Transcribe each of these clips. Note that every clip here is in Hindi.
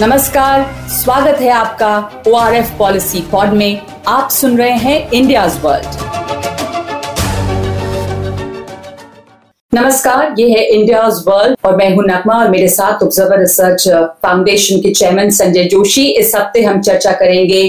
नमस्कार, स्वागत है आपका ORF पॉलिसी पॉड में। आप सुन रहे हैं इंडियाज़ वर्ल्ड। नमस्कार, ये है इंडियाज़ वर्ल्ड और मैं हूं नगमा और मेरे साथ ऑब्जर्वर रिसर्च फाउंडेशन के चेयरमैन संजय जोशी। इस हफ्ते हम चर्चा करेंगे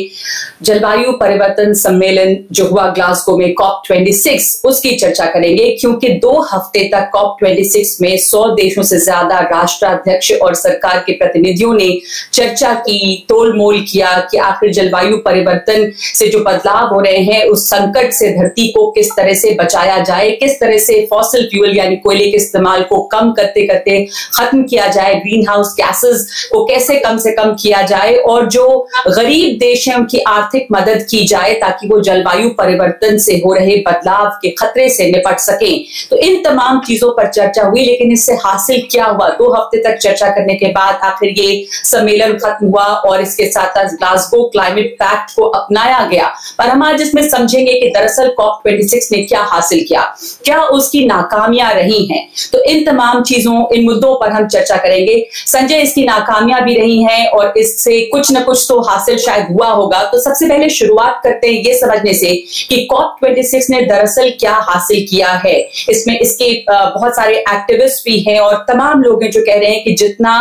जलवायु परिवर्तन सम्मेलन जो हुआ ग्लासगो में COP26, उसकी चर्चा करेंगे, क्योंकि 2 हफ्ते तक COP26 में 100 देशों से ज्यादा राष्ट्राध्यक्ष और सरकार के प्रतिनिधियों ने चर्चा की, तोलमोल किया कि आखिर जलवायु परिवर्तन से जो बदलाव हो रहे हैं उस संकट से धरती को किस तरह से बचाया जाए, किस तरह से फॉसिल फ्यूल यानी कोयले के इस्तेमाल को कम करते करते खत्म किया जाए, ग्रीन हाउस गैसेस को कैसे कम से कम किया जाए और जो गरीब देश हैं उनकी आर्थिक मदद की जाए ताकि वो जलवायु परिवर्तन से हो रहे बदलाव के खतरे से निपट सकें। तो इन तमाम चीजों पर चर्चा हुई, लेकिन इससे हासिल क्या हुआ? 2 हफ्ते तक चर्चा करने के बाद आखिर ये सम्मेलन खत्म हुआ और इसके साथ साथ ग्लासगो क्लाइमेट पैक्ट को अपनाया गया। पर हम आज इसमें समझेंगे कि दरअसल COP26 ने क्या हासिल किया, क्या उसकी नाकामियां रही हैं। तो इन तमाम चीजों, इन मुद्दों पर हम चर्चा करेंगे। संजय, इसकी नाकामियां भी रही हैं और इससे कुछ न कुछ तो हासिल शायद हुआ होगा। तो सबसे पहले शुरुआत करते हैं ये समझने से कि COP26 ने दरअसल क्या हासिल किया है। इसमें इसके बहुत सारे एक्टिविस्ट भी हैं और तमाम लोग हैं जो कह रहे हैं कि जितना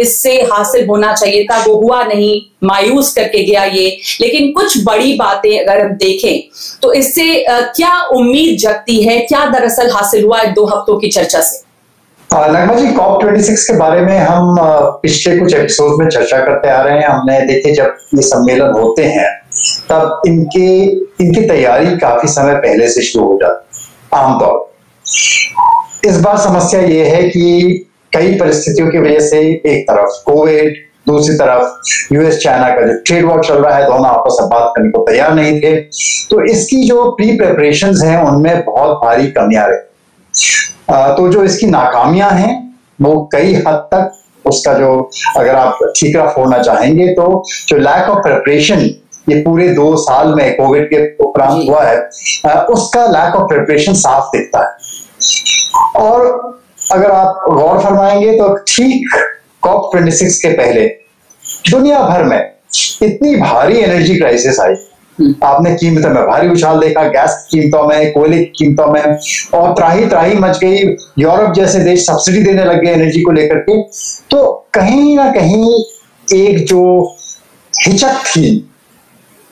इससे हासिल होना चाहिए था वो हुआ नहीं, मायूस करके गया ये। लेकिन कुछ बड़ी बातें अगर हम देखें तो इससे क्या उम्मीद जगती है, क्या दरअसल हासिल हुआ है 2 हफ्तों की चर्चा से? नगमा जी, COP26 के बारे में हम पिछले कुछ एपिसोड में चर्चा करते आ रहे हैं। हमने देखे जब ये सम्मेलन होते हैं तब इनकी तैयारी काफी समय पहले से शुरू हो जाती है आमतौर। इस बार समस्या ये है कि कई परिस्थितियों की वजह से, एक तरफ कोविड, दूसरी तरफ US चाइना का जो ट्रेड वॉर चल रहा है, दोनों आपस में बात करने को तैयार नहीं थे। तो इसकी जो प्री प्रिपरेशंस हैं उनमें बहुत भारी कमियां रही। तो जो इसकी नाकामियां हैं वो कई हद तक उसका जो, अगर आप ठीक रफ होना चाहेंगे तो जो लैक ऑफ प्रिपरेशन ये पूरे 2 साल में कोविड के उपरांत हुआ है, उसका लैक ऑफ प्रिपरेशन साफ दिखता है। और अगर आप गौर फरमाएंगे तो ठीक COP26 के पहले दुनिया भर में इतनी भारी एनर्जी क्राइसिस आई, आपने कीमतों में भारी उछाल देखा, गैस की कीमतों में, कोयले की कीमतों में, और त्राही त्राही मच गई। यूरोप जैसे देश सब्सिडी देने लग गए एनर्जी को लेकर के। तो कहीं ना कहीं एक जो हिचक थी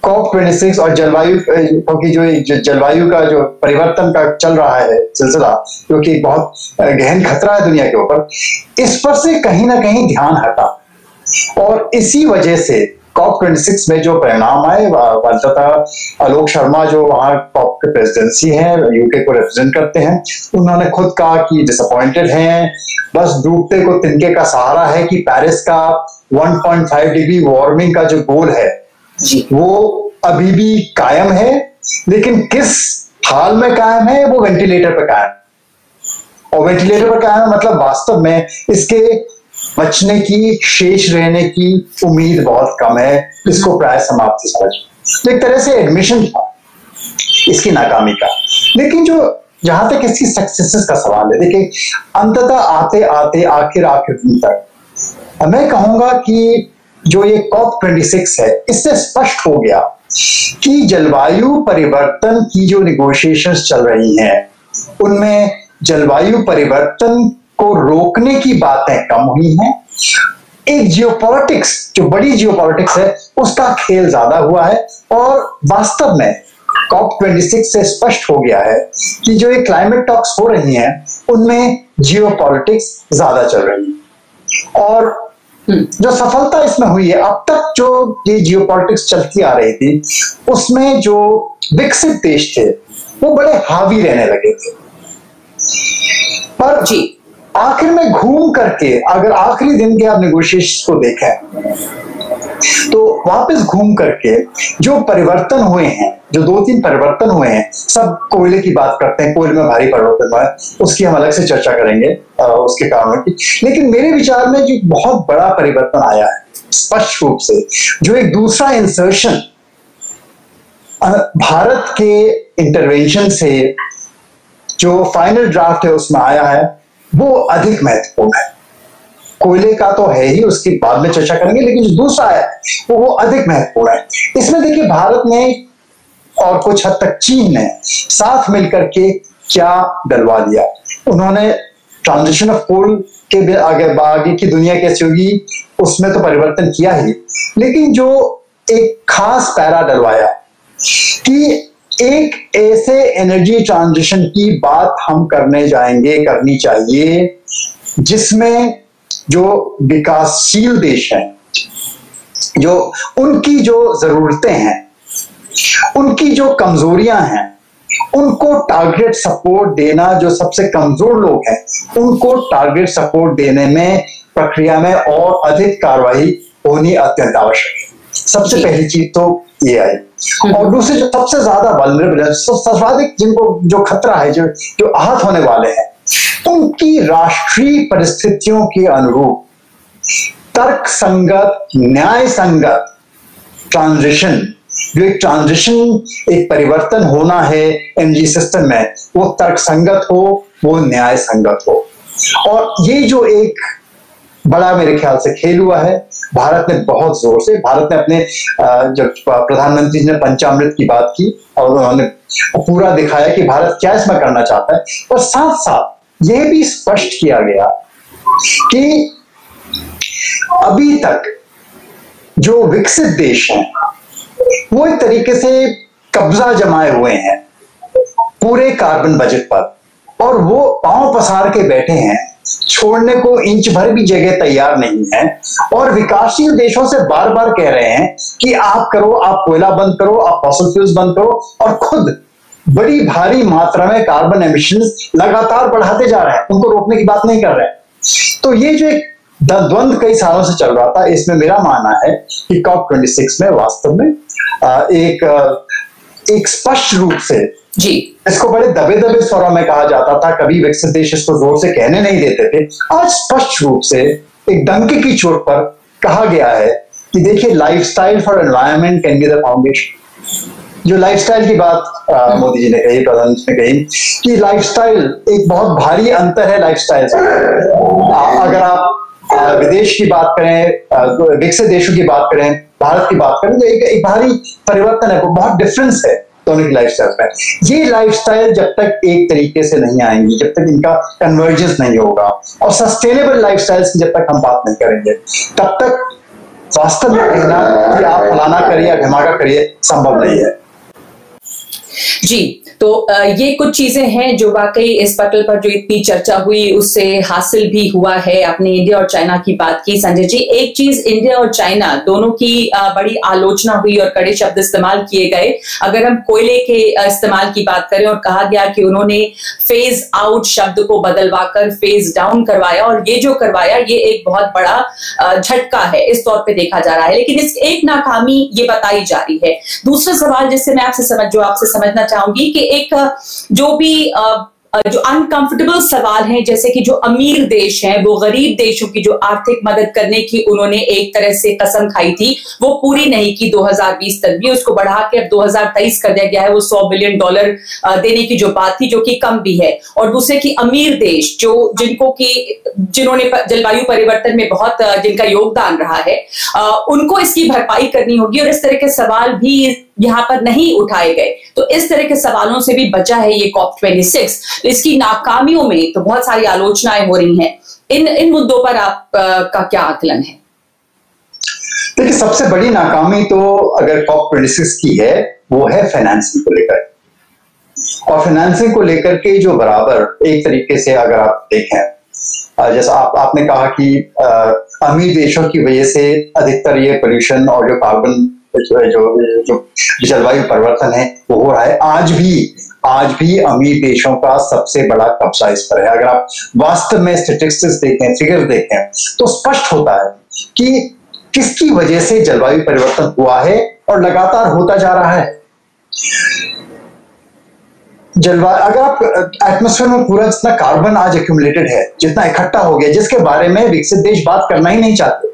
COP26 और जलवायु, क्योंकि जो जलवायु का जो परिवर्तन का चल रहा है सिलसिला, जो कि बहुत गहन खतरा है दुनिया के ऊपर, इस पर से कहीं ना कहीं ध्यान हटा। और इसी वजह से COP26 में जो परिणाम आए, वस्तुतः आलोक शर्मा जो वहाँ COP के प्रेसिडेंसी हैं, UK को रिप्रेजेंट करते हैं, उन्होंने खुद कहा कि डिसअपॉइंटेड हैं, बस डूबते को तिनके का सहारा है कि पेरिस का 1.5 डिग्री वार्मिंग का जो गोल है वो अभी भी कायम है, लेकिन किस हाल में कायम है वो वेंटिलेटर पर कायम। और वेंटिलेटर पर कायम मतलब वास्तव में इसके बचने की, शेष रहने की उम्मीद बहुत कम है। इसको प्राय समाप्ति समझ, एक तरह से एडमिशन था इसकी नाकामी का। लेकिन जो जहां तक इसकी सक्सेसेस का सवाल है, देखिए अंततः आते आते आखिर दिन तक मैं कहूंगा कि जो ये COP26 है इससे स्पष्ट हो गया कि जलवायु परिवर्तन की जो निगोशिएशंस चल रही हैं उनमें जलवायु परिवर्तन को रोकने की बातें कम हुई हैं, एक जियोपॉलिटिक्स, जो बड़ी जियोपॉलिटिक्स है, उसका खेल ज्यादा हुआ है। और वास्तव में COP26 से स्पष्ट हो गया है कि जो ये क्लाइमेट टॉक्स हो रही हैं उनमें जियोपॉलिटिक्स ज्यादा चल रही है। और जो सफलता इसमें हुई है, अब तक जो ये जियोपॉलिटिक्स चलती आ रही थी उसमें जो विकसित देश थे वो बड़े हावी रहने लगे थे। पर जी आखिर में घूम करके, अगर आखिरी दिन के आप निगोशिएशंस को देखें तो वापस घूम करके जो परिवर्तन हुए हैं, जो 2-3 परिवर्तन हुए हैं, सब कोयले की बात करते हैं, कोयले में भारी परिवर्तन हुआ है, उसकी हम अलग से चर्चा करेंगे उसके कारणों की। लेकिन मेरे विचार में जो बहुत बड़ा परिवर्तन आया है स्पष्ट रूप से, जो एक दूसरा इंसर्शन भारत के इंटरवेंशन से जो फाइनल ड्राफ्ट है उसमें आया है, वो अधिक महत्वपूर्ण है। कोयले का तो है ही, उसकी बाद में चर्चा करेंगे, लेकिन जो दूसरा है वो अधिक महत्वपूर्ण है। इसमें देखिए भारत ने और कुछ हद तक चीन ने साथ मिलकर के क्या डलवा दिया। उन्होंने ट्रांजिशन ऑफ कोल के आगे की दुनिया कैसी होगी उसमें तो परिवर्तन किया ही, लेकिन जो एक खास पैरा डलवाया कि एक ऐसे एनर्जी ट्रांजिशन की बात हम करनी चाहिए जिसमें जो विकासशील देश हैं, जो उनकी जो जरूरतें हैं, उनकी जो कमजोरियां हैं, उनको टारगेट सपोर्ट देना, जो सबसे कमजोर लोग हैं उनको टारगेट सपोर्ट देने में प्रक्रिया में और अधिक कार्रवाई होनी अत्यंत आवश्यक है। सबसे पहली चीज तो ये आई, और दूसरी जो सबसे ज्यादा वल्नरेबल, सर्वाधिक जिनको जो खतरा है, जो आहत होने वाले हैं, उनकी राष्ट्रीय परिस्थितियों के अनुरूप तर्क संगत, न्याय संगत ट्रांजिशन, जो एक ट्रांजिशन एक परिवर्तन होना है एनर्जी सिस्टम में, वो तर्क संगत हो, वो न्याय संगत हो। और ये जो एक बड़ा मेरे ख्याल से खेल हुआ है भारत ने बहुत जोर से, भारत ने अपने जब प्रधानमंत्री ने पंचामृत की बात की और उन्होंने पूरा दिखाया कि भारत क्या इसमें करना चाहता है, और साथ साथ यह भी स्पष्ट किया गया कि अभी तक जो विकसित देश हैं वो एक तरीके से कब्जा जमाए हुए हैं पूरे कार्बन बजट पर, और वो पांव पसार के बैठे हैं, छोड़ने को इंच भर भी जगह तैयार नहीं है, और विकासशील देशों से बार बार कह रहे हैं कि आप करो, आप कोयला बंद करो, आप फॉसिल फ्यूल्स बंद करो, और खुद बड़ी भारी मात्रा में कार्बन एमिशंस लगातार बढ़ाते जा रहे हैं, उनको रोकने की बात नहीं कर रहे हैं। तो ये जो एक द्वंद्व कई सालों से चल रहा था, इसमें मेरा मानना है कि COP26 में वास्तव में एक स्पष्ट रूप से जी, इसको बड़े दबे दबे स्वरों में कहा जाता था, कभी विकसित देश इसको जोर से कहने नहीं देते थे, आज स्पष्ट रूप से एक डंके की चोट पर कहा गया है कि देखिए lifestyle for environment can be the foundation. जो लाइफस्टाइल की बात मोदी जी ने कही, प्रधानमंत्री ने कही कि लाइफस्टाइल एक बहुत भारी अंतर है लाइफस्टाइल से। अगर आप विदेश की बात करें, विकसित देशों की बात करें, भारत की बात करें, तो एक भारी परिवर्तन है, बहुत डिफरेंस है दोनों की लाइफस्टाइल में। ये लाइफस्टाइल जब तक एक तरीके से नहीं आएंगी, जब तक इनका कन्वर्जेंस नहीं होगा, और सस्टेनेबल लाइफस्टाइल्स की जब तक हम बात नहीं करेंगे, तब तक वास्तव में कहना कि आप फलाना करिए या धमाका करिए संभव नहीं है। जी, तो ये कुछ चीजें हैं जो वाकई इस पटल पर जो इतनी चर्चा हुई उससे हासिल भी हुआ है। आपने इंडिया और चाइना की बात की संजय जी, एक चीज इंडिया और चाइना दोनों की बड़ी आलोचना हुई और कड़े शब्द इस्तेमाल किए गए। अगर हम कोयले के इस्तेमाल की बात करें, और कहा गया कि उन्होंने फेज आउट शब्द को बदलवाकर फेज डाउन करवाया, और ये जो करवाया ये एक बहुत बड़ा झटका है इस तौर पर देखा जा रहा है, लेकिन इस एक नाकामी ये बताई जा रही है। दूसरा सवाल जिससे मैं आपसे समझना चाहूंगी कि एक जो अनकंफर्टेबल सवाल है, जैसे कि जो अमीर देश हैं वो गरीब देशों की जो आर्थिक मदद करने की उन्होंने एक तरह से कसम खाई थी वो पूरी नहीं की 2020 तक भी, उसको बढ़ा के अब 2023 कर दिया गया है। वो $100 बिलियन देने की जो बात थी, जो कि कम भी है। और दूसरे कि अमीर देश जो जिन्होंने जलवायु परिवर्तन में बहुत जिनका योगदान रहा है, उनको इसकी भरपाई करनी होगी, और इस तरह के सवाल भी यहाँ पर नहीं उठाए गए। तो इस तरह के सवालों से भी बचा है ये COP26। इसकी नाकामियों में तो बहुत सारी आलोचनाएं हो रही हैं, इन मुद्दों पर आपका क्या आकलन है? देखिए, सबसे बड़ी नाकामी तो अगर COP26 की है वो है फाइनेंसिंग को लेकर, और फाइनेंसिंग को लेकर के जो बराबर एक तरीके से अगर आप देखें, जैसा आपने कहा कि अमीर देशों की वजह से अधिकतर ये पोल्यूशन और जो कार्बन जो जलवायु परिवर्तन है वो हो रहा है। आज भी अमीर देशों का सबसे बड़ा कब्जा इस पर है। अगर आप वास्तव में स्टैटिस्टिक्स देखें, फिगर्स देखें, तो स्पष्ट होता है कि किसकी वजह से जलवायु परिवर्तन हुआ है और लगातार होता जा रहा है। अगर आप एटमॉस्फेयर में पूरा जितना कार्बन आज एक्यूमुलेटेड है, जितना इकट्ठा हो गया, जिसके बारे में विकसित देश बात करना ही नहीं चाहते,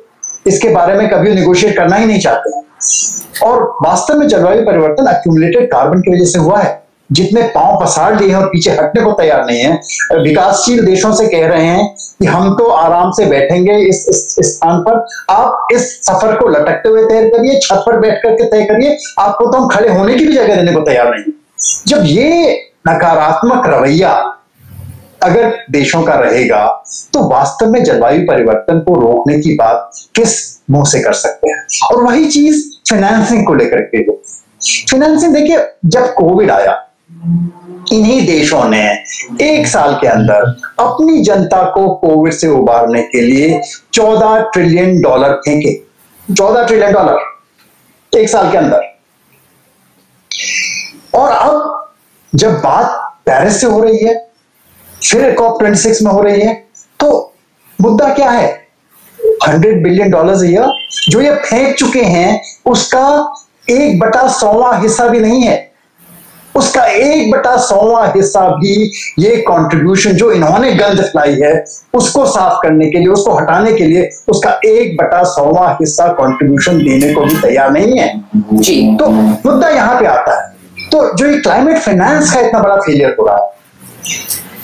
इसके बारे में कभी निगोशिएट करना ही नहीं चाहते, और वास्तव में जलवायु परिवर्तन एक्यूमुलेटेड कार्बन की वजह से हुआ है। जितने पांव पसार लिए हैं और पीछे हटने को तैयार नहीं है, विकासशील देशों से कह रहे हैं कि हम तो आराम से बैठेंगे इस स्थान पर, आप इस सफर को लटकते हुए तय करिए, छत पर बैठ करके तय करिए, आपको तो हम खड़े होने की भी जगह देने को तैयार नहीं। जब ये नकारात्मक रवैया अगर देशों का रहेगा तो वास्तव में जलवायु परिवर्तन को रोकने की बात किस मुंह से कर सकते हैं। और वही चीज फाइनेंसिंग को लेकर के हो। फाइनेंसिंग देखिए, जब कोविड आया इन्हीं देशों ने एक साल के अंदर अपनी जनता को कोविड से उबारने के लिए $14 ट्रिलियन फेंके, $14 ट्रिलियन एक साल के अंदर। और अब जब बात पेरिस से हो रही है, फिर COP26 में हो रही है, तो मुद्दा क्या है? $100 बिलियन ईयर जो ये फेंक चुके हैं उसका 1/100वां हिस्सा भी नहीं है, उसका 1/100वां हिस्सा भी ये कंट्रीब्यूशन जो इन्होंने गंद फैलाई है उसको साफ करने के लिए, उसको हटाने के लिए उसका 1/100वां हिस्सा कंट्रीब्यूशन देने को भी तैयार नहीं है जी। तो मुद्दा यहाँ पे आता है। तो जो ये क्लाइमेट फाइनेंस का इतना बड़ा फेलियर हो रहा है,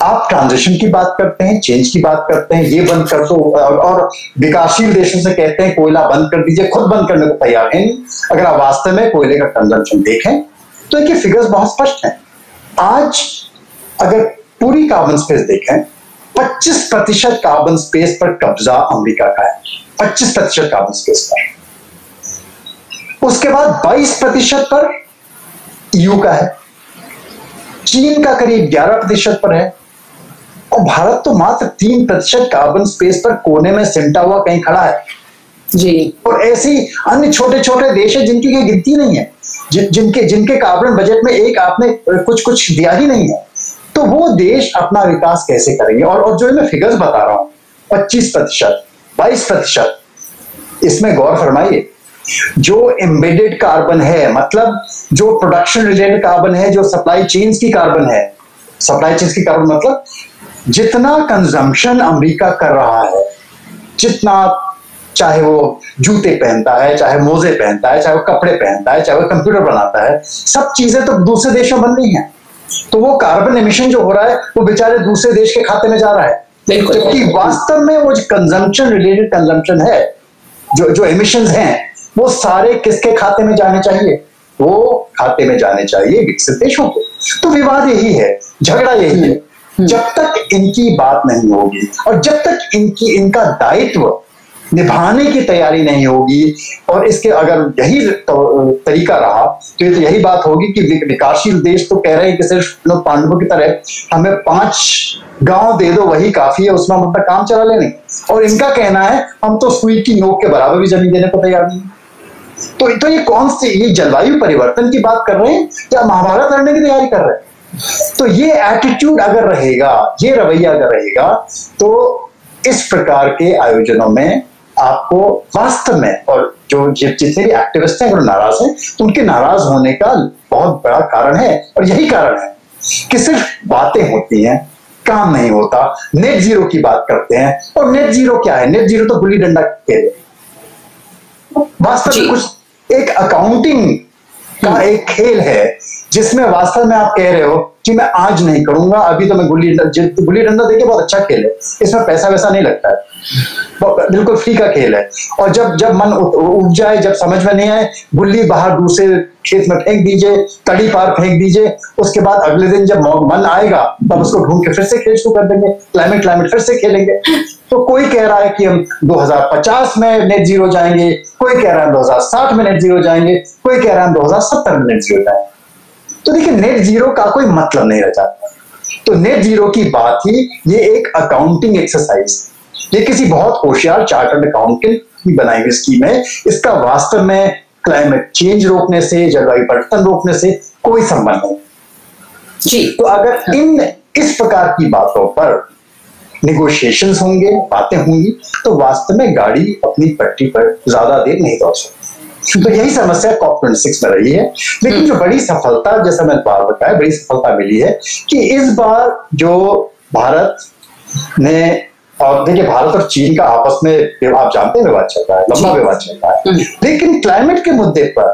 आप ट्रांजिशन की बात करते हैं, चेंज की बात करते हैं, ये बंद कर दो, और विकासशील देशों से कहते हैं कोयला बंद कर दीजिए, खुद बंद करने को तैयार है। अगर आप वास्तव में कोयले का कंजम्पशन देखें तो ये फिगर्स बहुत स्पष्ट हैं। आज अगर पूरी कार्बन स्पेस देखें, 25% कार्बन स्पेस पर कब्जा अमेरिका का है, 25% कार्बन स्पेस पर। उसके बाद 22% पर EU का है, चीन का करीब 11% पर है, और भारत तो मात्र 3% कार्बन स्पेस पर कोने में सिमटा हुआ कहीं खड़ा है जी। और ऐसी अन्य छोटे छोटे देश हैं जिनकी कोई गिनती नहीं है, जिनके कार्बन बजट में एक आपने कुछ दिया ही नहीं है, तो वो देश अपना विकास कैसे करेंगे? और जो मैं फिगर्स बता रहा हूँ 25%, 22%, इसमें गौर फरमाइए। जो एम्बेडेड कार्बन है, मतलब जो प्रोडक्शन रिलेटेड कार्बन है, जो सप्लाई चेन्स की कार्बन मतलब जितना कंजम्पशन अमेरिका कर रहा है, जितना, चाहे वो जूते पहनता है, चाहे मोजे पहनता है, चाहे वो कपड़े पहनता है, चाहे वो कंप्यूटर बनाता है, सब चीजें तो दूसरे देशों बन रही हैं, तो वो कार्बन एमिशन जो हो रहा है वो बेचारे दूसरे देश के खाते में जा रहा है, जबकि वास्तव में वो कंजम्पशन रिलेटेड कंजम्पशन है, जो एमिशंस हैं वो सारे किसके खाते में जाने चाहिए? वो खाते में जाने चाहिए विकसित देशों को। तो विवाद यही है, झगड़ा यही है। जब तक इनकी बात नहीं होगी और जब तक इनका दायित्व निभाने की तैयारी नहीं होगी, और इसके अगर यही तरीका रहा तो यही बात होगी कि विकासशील देश तो कह रहे हैं कि सिर्फ लोग पांडवों की तरह हमें 5 गांव दे दो, वही काफी है, उसमें हम अपना काम चला लेंगे, और इनका कहना है हम तो सुई की नोक के बराबर भी जमीन देने को तैयार नहीं। तो ये कौन से, ये जलवायु परिवर्तन की बात कर रहे हैं या महाभारत लड़ने की तैयारी कर रहे हैं? तो ये एटीट्यूड अगर रहेगा, ये रवैया अगर रहेगा, तो इस प्रकार के आयोजनों में आपको वास्तव में, और जो जितने भी एक्टिविस्ट हैं वो नाराज हैं, तो उनके नाराज होने का बहुत बड़ा कारण है, और यही कारण है कि सिर्फ बातें होती हैं, काम नहीं होता। नेट जीरो की बात करते हैं, और नेट जीरो क्या है? नेट जीरो तो गुल्ली डंडा खेल, वास्तव में कुछ एक अकाउंटिंग का एक खेल है जिसमें वास्तव में आप कह रहे हो कि मैं आज नहीं करूंगा, अभी तो मैं गुल्ली डंडा देखे, बहुत अच्छा खेल है, इसमें पैसा वैसा नहीं लगता है, बिल्कुल फ्री का खेल है। और जब मन उठ जाए, जब समझ में नहीं आए, गुल्ली बाहर दूसरे खेत में फेंक दीजिए, तड़ी पार फेंक दीजिए, उसके बाद अगले दिन जब मन आएगा तब उसको ढूंढ के फिर से खेल शुरू कर देंगे, क्लाइमेट फिर से खेलेंगे। तो कोई कह रहा है कि हम 2050 में नेट जीरो जाएंगे, कोई कह रहा है 2060 में नेट जीरो जाएंगे, कोई कह रहा है 2070 में नेट जीरो जाएंगे। तो देखिए, नेट जीरो का कोई मतलब नहीं रह जाता। तो नेट जीरो की बात ही ये एक अकाउंटिंग एक्सरसाइज, ये किसी बहुत होशियार चार्टर्ड अकाउंटेंट की बनाई हुई स्कीम है, इसका वास्तव में क्लाइमेट चेंज रोकने से, जलवायु परिवर्तन रोकने से कोई संबंध नहीं जी। तो अगर इस प्रकार की बातों पर निगोशिएशंस होंगे, बातें होंगी, तो वास्तव में गाड़ी अपनी पट्टी पर ज्यादा देर नहीं दौड़ सकती। तो यही समस्या COP26 में रही है। लेकिन जो बड़ी सफलता, जैसा मैंने बार बताया, बड़ी सफलता मिली है कि इस बार जो भारत ने, और देखिए भारत और चीन का आपस में आप जानते हैं विवाद चलता है, लंबा विवाद चलता है, लेकिन क्लाइमेट के मुद्दे पर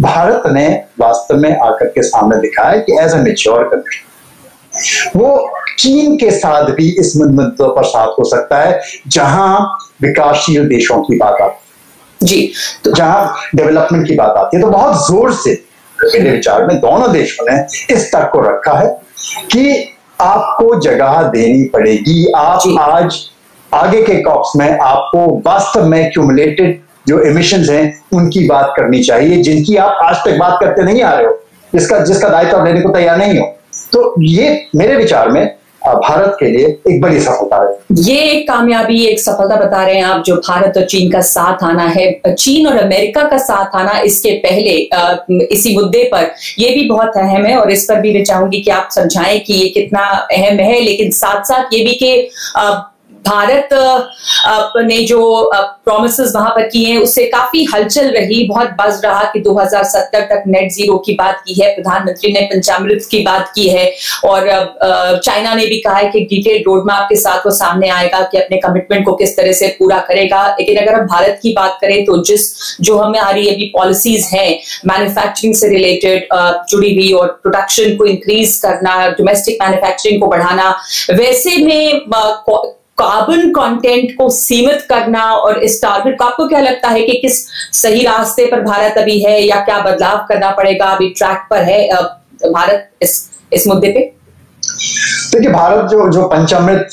भारत ने वास्तव में आकर के सामने दिखाया कि एज ए मेच्योर कंट्री वो चीन के साथ भी इस मुद्दों पर साथ हो सकता है, जहां विकासशील देशों की बात आती है, तो जहां डेवलपमेंट की बात आती है। तो बहुत जोर से मेरे विचार में दोनों देशों ने इस तर्क को रखा है कि आपको जगह देनी पड़ेगी, आप आज आगे के कॉप्स में आपको वास्तव में क्यूमुलेटेड जो इमिशंस हैं उनकी बात करनी चाहिए, जिनकी आप आज तक बात करते नहीं आ रहे हो, जिसका दायित्व लेने को तैयार नहीं हो। तो ये मेरे विचार में भारत के लिए एक बड़ी सफलता है, ये एक कामयाबी, एक सफलता बता रहे हैं आप, जो भारत और चीन का साथ आना है, चीन और अमेरिका का साथ आना। इसके पहले इसी मुद्दे पर, ये भी बहुत अहम है और इस पर भी मैं चाहूंगी कि आप समझाएं कि ये कितना अहम है, लेकिन साथ साथ ये भी कि भारत ने जो प्रोमिसेस वहां पर किए हैं उससे काफी हलचल रही, बहुत बज रहा कि 2070 तक नेट जीरो की बात की है, प्रधानमंत्री ने पंचामृत की बात की है और चाइना ने भी कहा है कि डिटेल्ड रोड मैप के साथ वो सामने आएगा कि अपने कमिटमेंट को किस तरह से पूरा करेगा। लेकिन अगर हम भारत की बात करें तो जो हमारी अभी पॉलिसीज हैं मैन्युफैक्चरिंग से रिलेटेड जुड़ी हुई और प्रोडक्शन को इंक्रीज करना, डोमेस्टिक मैन्युफैक्चरिंग को बढ़ाना, वैसे में कार्बन कंटेंट को सीमित करना और इस टारगेट को, आपको क्या लगता है कि किस सही रास्ते पर भारत अभी है या क्या बदलाव करना पड़ेगा, अभी ट्रैक पर है भारत इस मुद्दे पे? देखिए, भारत जो पंचामृत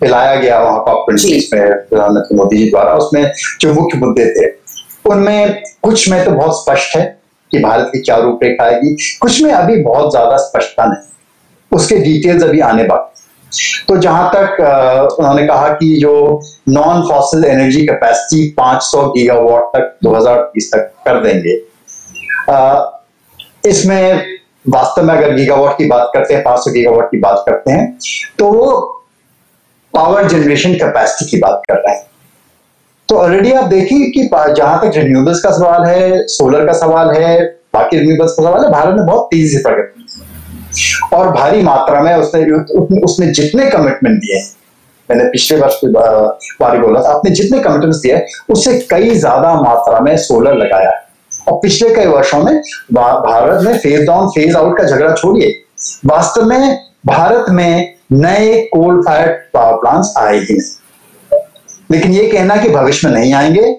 पिलाया गया वहां COP26 में प्रधानमंत्री मोदी जी द्वारा, उसमें जो मुख्य मुद्दे थे उनमें कुछ में तो बहुत स्पष्ट है कि भारत की क्या रूपरेखा आएगी, कुछ में अभी बहुत ज्यादा स्पष्टता नहीं, उसके डिटेल्स अभी आने बाकी। तो जहां तक उन्होंने कहा कि जो non fossil energy capacity 500 gigawatt तक 2030 तक कर देंगे, इसमें वास्तव में अगर गीगावाट की बात करते हैं, 500 गीगावाट की बात करते हैं, तो वो पावर जनरेशन कैपेसिटी की बात कर रहे हैं। तो ऑलरेडी आप देखिए कि जहां तक रिन्यूएबल्स का सवाल है, सोलर का सवाल है, बाकी रिन्यूएबल्स का सवाल है, भारत में बहुत तेजी से प्रगति और भारी मात्रा में उसने जितने कमिटमेंट दिए, मैंने पिछले वर्ष की बारी बोला था, आपने जितने कमिटमेंट्स दिए उससे कई ज्यादा मात्रा में सोलर लगाया और पिछले कई वर्षों में भारत में फेज डाउन फेज आउट का झगड़ा छोड़िए, वास्तव में भारत में नए कोल फायर्ड पावर प्लांट्स आए ही नहीं। लेकिन ये कहना कि भविष्य में नहीं आएंगे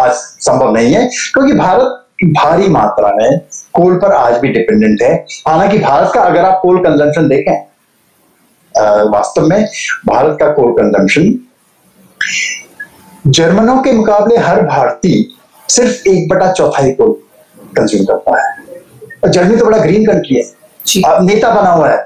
आज संभव नहीं है, क्योंकि भारत भारी मात्रा में कोल पर आज भी डिपेंडेंट है। हालांकि भारत का अगर आप कोल कंजम्पशन देखें, वास्तव में भारत का कोल कंजम्पशन जर्मनों के मुकाबले हर भारतीय सिर्फ 1/4 कोल कंज्यूम करता है, और जर्मनी तो बड़ा ग्रीन कंट्री है, नेता बना हुआ है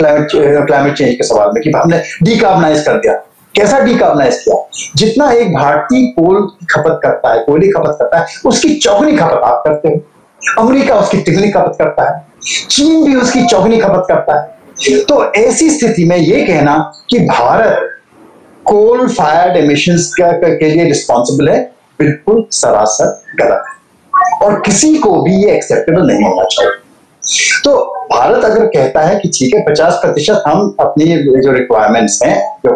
क्लाइमेट चेंज के सवाल में कि हमने डीकार्बनाइज कर दिया। कैसा डीकार्बनाइज किया? जितना एक भारतीय कोल खपत करता है, कोयले खपत करता है, उसकी चौगुनी खपत आप करते हो। अमेरिका उसकी तिगुनी खपत करता है, चीन भी उसकी चौगुनी खपत करता है। तो ऐसी स्थिति में ये कहना कि भारत कोल फायर्ड एमिशंस के लिए रिस्पॉन्सिबल है, बिल्कुल सरासर गलत है और किसी को भी ये एक्सेप्टेबल नहीं होना चाहिए। तो भारत अगर कहता है कि ठीक है 50% हम अपनी जो रिक्वायरमेंट्स हैं, जो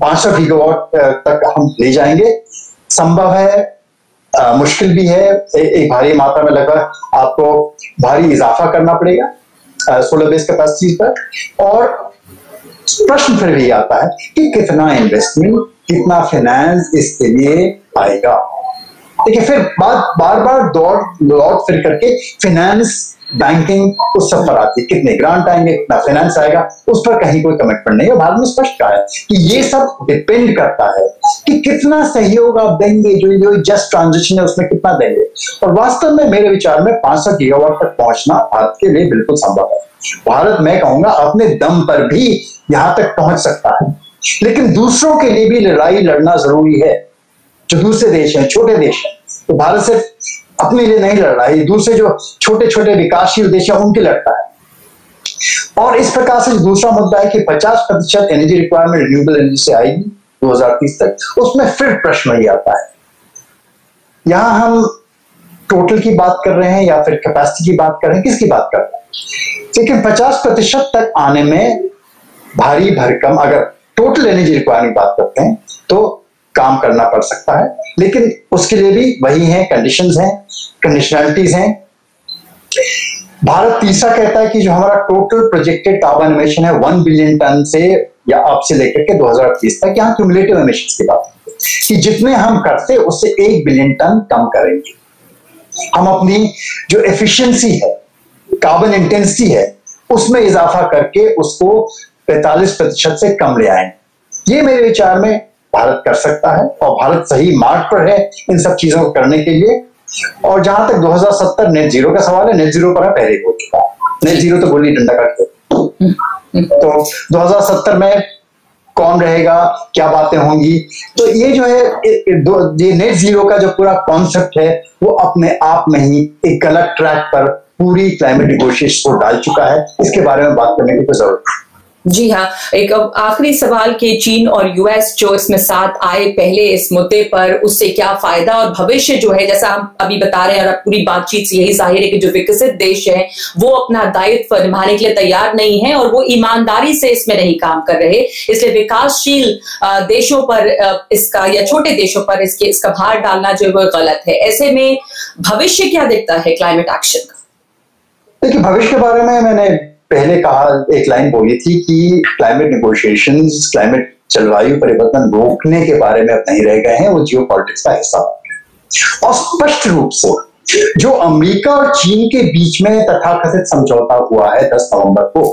500 गीगावाट तक हम ले जाएंगे, संभव है, मुश्किल भी है, एक भारी मात्रा में लगभग आपको भारी इजाफा करना पड़ेगा सोलर बेस्ड कैपेसिटी पर। और प्रश्न फिर भी आता है कि कितना इन्वेस्टमेंट, कितना फाइनेंस इसके लिए आएगा। देखिए, फिर बार बार दौड़ फिर करके फाइनेंस, बैंकिंग, उस सब पर आती है, कितने ग्रांट आएंगे, कितना फाइनेंस आएगा, उस पर कहीं कोई कमिटमेंट नहीं है। भारत ने स्पष्ट कहा है कि ये सब डिपेंड करता है कि कितना सहयोग आप देंगे, जो जस्ट ट्रांजिशन है उसमें कितना देंगे। और वास्तव में मेरे विचार में 500 गीगावाट तक पहुंचना भारत के लिए बिल्कुल संभव है। भारत, मैं कहूंगा, अपने दम पर भी यहां तक पहुंच सकता है, लेकिन दूसरों के लिए भी लड़ाई लड़ना जरूरी है। जो दूसरे देश हैं, छोटे देश हैं, तो भारत सिर्फ अपने लिए नहीं लड़ रहा है, दूसरे जो छोटे छोटे विकासशील देश हैं उनके लड़ता है। और इस प्रकार से दूसरा मुद्दा है कि 50% एनर्जी रिक्वायरमेंट रिन्यूएबल एनर्जी से आएगी 2030 तक, उसमें फिर प्रश्न ही आता है, यहां हम टोटल की बात कर रहे हैं या फिर कैपेसिटी की बात कर रहे हैं, किसकी बात कर रहे हैं। लेकिन 50% तक आने में भारी भरकम अगर टोटल एनर्जी रिक्वायरमेंट बात करते हैं तो काम करना पड़ सकता है, लेकिन उसके लिए भी वही है, कंडीशंस हैं, कंडीशनलिटीज हैं। भारत तीसरा कहता है कि जो हमारा टोटल प्रोजेक्टेड कार्बन एमिशन है 1 बिलियन टन से या अब से लेकर के 2030 तक, यहाँ क्यूमुलेटिव एमिशन की बात है कि जितने हम करते उससे 1 बिलियन टन कम करेंगे। हम अपनी जो एफिशिएंसी है, कार्बन इंटेंसिटी है, उसमें इजाफा करके उसको 45% से कम ले आएंगे। ये मेरे विचार में भारत कर सकता है और भारत सही मार्ग पर है इन सब चीजों को करने के लिए। और जहां तक 2070 नेट जीरो का सवाल है, नेट जीरो पर पहले हो चुका है, नेट जीरो तो गोली डंडा काट दो। तो 2070 में कौन रहेगा, क्या बातें होंगी, तो ये जो है ये नेट जीरो का जो पूरा कॉन्सेप्ट है वो अपने आप में ही एक गलत ट्रैक पर पूरी क्लाइमेट नेगोशिएशन को डाल चुका है। इसके बारे में बात करने की तो जरूरत है। जी हाँ, एक आखिरी सवाल कि चीन और यूएस जो इसमें साथ आए पहले इस मुद्दे पर, उससे क्या फायदा और भविष्य जो है, जैसा हम अभी बता रहे हैं और पूरी बातचीत से यही जाहिर है कि जो विकसित देश हैं वो अपना दायित्व निभाने के लिए तैयार नहीं है और वो ईमानदारी से इसमें नहीं काम कर रहे, इसलिए विकासशील देशों पर इसका या छोटे देशों पर इसका भार डालना जो है वो गलत है। ऐसे में भविष्य क्या दिखता है क्लाइमेट एक्शन का? देखिए, भविष्य के बारे में मैंने पहले कहा, एक लाइन बोली थी कि क्लाइमेट नेगोशिएशंस, क्लाइमेट जलवायु परिवर्तन रोकने के बारे में अब नहीं रह गए हैं, वो जियोपॉलिटिक्स का हिस्सा। और स्पष्ट रूप से जो अमेरिका और चीन के बीच में तथाकथित समझौता हुआ है 10 नवंबर को,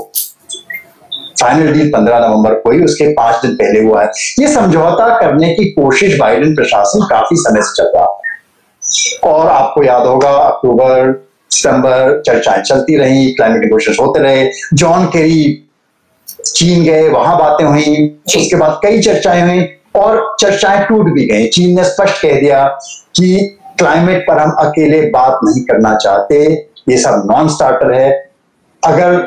फाइनल डील 15 नवंबर को ही, उसके 5 दिन पहले हुआ है, ये समझौता करने की कोशिश बाइडेन प्रशासन काफी समय से चल रहा है। और आपको याद होगा अक्टूबर सितंबर चर्चाएं चलती रही, क्लाइमेट नेगोशिएशन होते रहे, जॉन केरी चीन गए, वहां बातें हुई, उसके बाद कई चर्चाएं हुई और चर्चाएं टूट भी गई। चीन ने स्पष्ट कह दिया कि क्लाइमेट पर हम अकेले बात नहीं करना चाहते, ये सब नॉन स्टार्टर है। अगर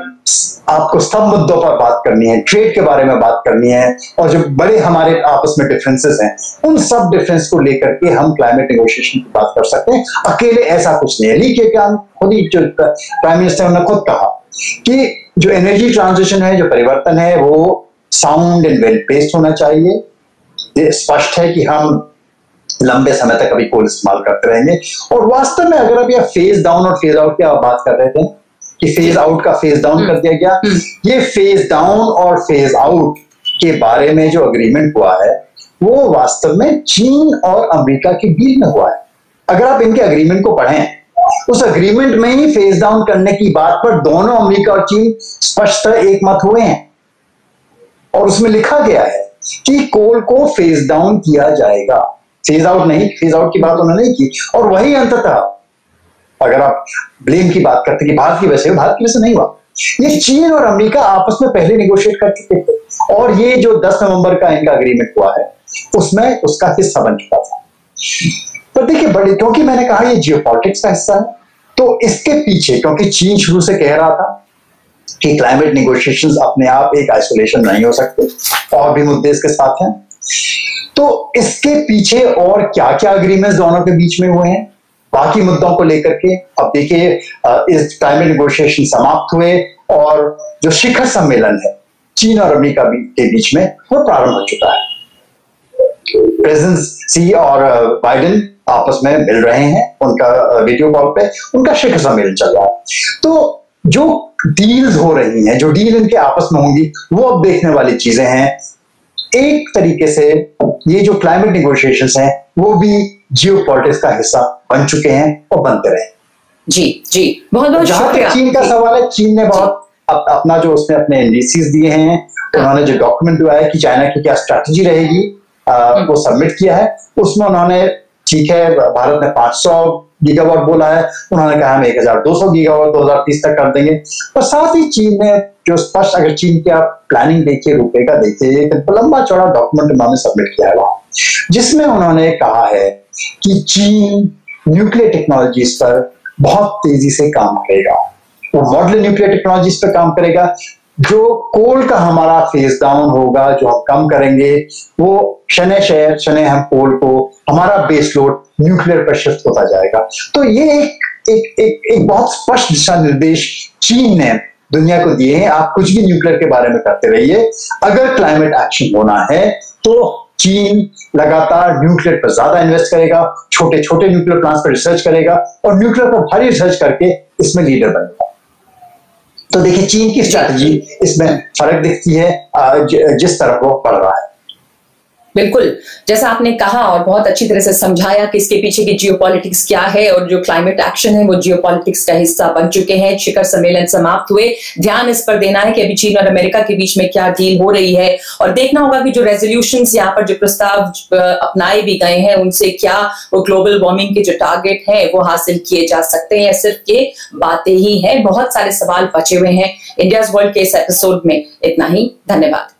आपको सब मुद्दों पर बात करनी है, ट्रेड के बारे में बात करनी है और जो बड़े हमारे आपस में डिफरेंसेस हैं, उन सब डिफरेंस को लेकर के हम क्लाइमेट नेगोशिएशन की बात कर सकते हैं, अकेले ऐसा कुछ नहीं है। ली केन खुद ही, जो प्राइम मिनिस्टर, उन्होंने खुद कहा कि जो एनर्जी ट्रांजिशन है, जो परिवर्तन है, वो साउंड एंड वेल बेस्ड होना चाहिए। ये स्पष्ट है कि हम लंबे समय तक अभी कोल इस्तेमाल करते रहेंगे। और वास्तव में अगर आप यह फेज डाउन और फेज आउट की आप बात कर रहे थे कि फेज आउट का फेज डाउन कर दिया गया, ये फेज डाउन और फेज आउट के बारे में जो अग्रीमेंट हुआ है वो वास्तव में चीन और अमेरिका के बीच में हुआ है। अगर आप इनके अग्रीमेंट को पढ़ें, उस अग्रीमेंट में ही फेज डाउन करने की बात पर दोनों अमेरिका और चीन स्पष्टतः एकमत हुए हैं और उसमें लिखा गया है कि कोल को फेज डाउन किया जाएगा, फेज आउट नहीं। फेज आउट की बात उन्होंने नहीं की। और वही अंततः, अगर आप ब्लेम की बात करते कि भारत की वजह से नहीं हुआ, ये चीन और अमेरिका आपस में पहले निगोशिएट कर चुके थे और ये जो 10 नवंबर का इनका अग्रीमेंट हुआ है उसमें उसका हिस्सा बन चुका था। पर देखिए, बड़े, क्योंकि मैंने कहा ये जियोपॉलिटिक्स का हिस्सा है, तो इसके पीछे, क्योंकि चीन शुरू से कह रहा था कि क्लाइमेट निगोशिएशंस अपने आप एक आइसोलेशन नहीं हो सकते, और भी मुद्दे इसके साथ हैं, तो इसके पीछे और क्या क्या अग्रीमेंट्स दोनों के बीच में हुए हैं बाकी मुद्दों को लेकर के। अब देखिए, इस क्लाइमेट नेगोशिएशन समाप्त हुए और जो शिखर सम्मेलन है चीन और अमेरिका के बीच में वो प्रारंभ हो चुका है। प्रेसिडेंसी और बाइडेन आपस में मिल रहे हैं, उनका वीडियो कॉल पे उनका शिखर सम्मेलन चल रहा है। तो जो डील्स हो रही हैं, जो डील इनके आपस में होंगी, वो अब देखने वाली चीजें हैं। एक तरीके से ये जो क्लाइमेट नेगोशिएशंस हैं वो भी जियोपॉलिटिक्स का हिस्सा बन चुके हैं और बनते रहे। जी जी, बहुत बहुत शुक्रिया। चीन का सवाल है, चीन ने बहुत अपना जो उसने अपने एनडीसीज दिए हैं, उन्होंने जो डॉक्यूमेंट दिया है कि चाइना की क्या स्ट्रैटेजी रहेगी, वो सबमिट किया है। उसमें उन्होंने, ठीक है, भारत ने 500 गीगावाट बोला है, उन्होंने कहा हम 1200 गीगावाट 2030 तक कर देंगे। और साथ ही चीन ने जो स्पष्ट, अगर चीन की आप प्लानिंग देखिए, रूपरेखा देखिए, एक लंबा चौड़ा डॉक्यूमेंट उन्होंने सबमिट किया है वहां, जिसमें उन्होंने कहा है कि चीन न्यूक्लियर टेक्नोलॉजीज पर बहुत तेजी से काम करेगा। वो मॉडल न्यूक्लियर टेक्नोलॉजीज पर काम करेगा। जो कोल का हमारा फेज डाउन होगा, जो हम कम करेंगे, वो शनै हम कोल को, हमारा बेस लोड न्यूक्लियर पर शिफ्ट होता जाएगा। तो ये एक बहुत स्पष्ट दिशा निर्देश चीन ने दुनिया को दिए हैं। आप कुछ भी न्यूक्लियर के बारे में करते रहिए, अगर क्लाइमेट एक्शन होना है तो चीन लगातार न्यूक्लियर पर ज्यादा इन्वेस्ट करेगा, छोटे छोटे न्यूक्लियर प्लांट्स पर रिसर्च करेगा और न्यूक्लियर पर भारी रिसर्च करके इसमें लीडर बनेगा। तो देखिए चीन की स्ट्रैटेजी इसमें फर्क दिखती है जिस तरफ वो बढ़ रहा है। बिल्कुल, जैसा आपने कहा और बहुत अच्छी तरह से समझाया कि इसके पीछे की जियोपॉलिटिक्स क्या है और जो क्लाइमेट एक्शन है वो जियोपॉलिटिक्स का हिस्सा बन चुके हैं। शिखर सम्मेलन समाप्त हुए, ध्यान इस पर देना है कि अभी चीन और अमेरिका के बीच में क्या डील हो रही है और देखना होगा कि जो रेजोल्यूशंस यहाँ पर जो प्रस्ताव अपनाए भी गए हैं उनसे क्या वो ग्लोबल वार्मिंग के जो टारगेट है वो हासिल किए जा सकते हैं या सिर्फ ये बातें ही हैं। बहुत सारे सवाल बचे हुए हैं। इंडियाज वर्ल्ड के इस एपिसोड में इतना ही। धन्यवाद।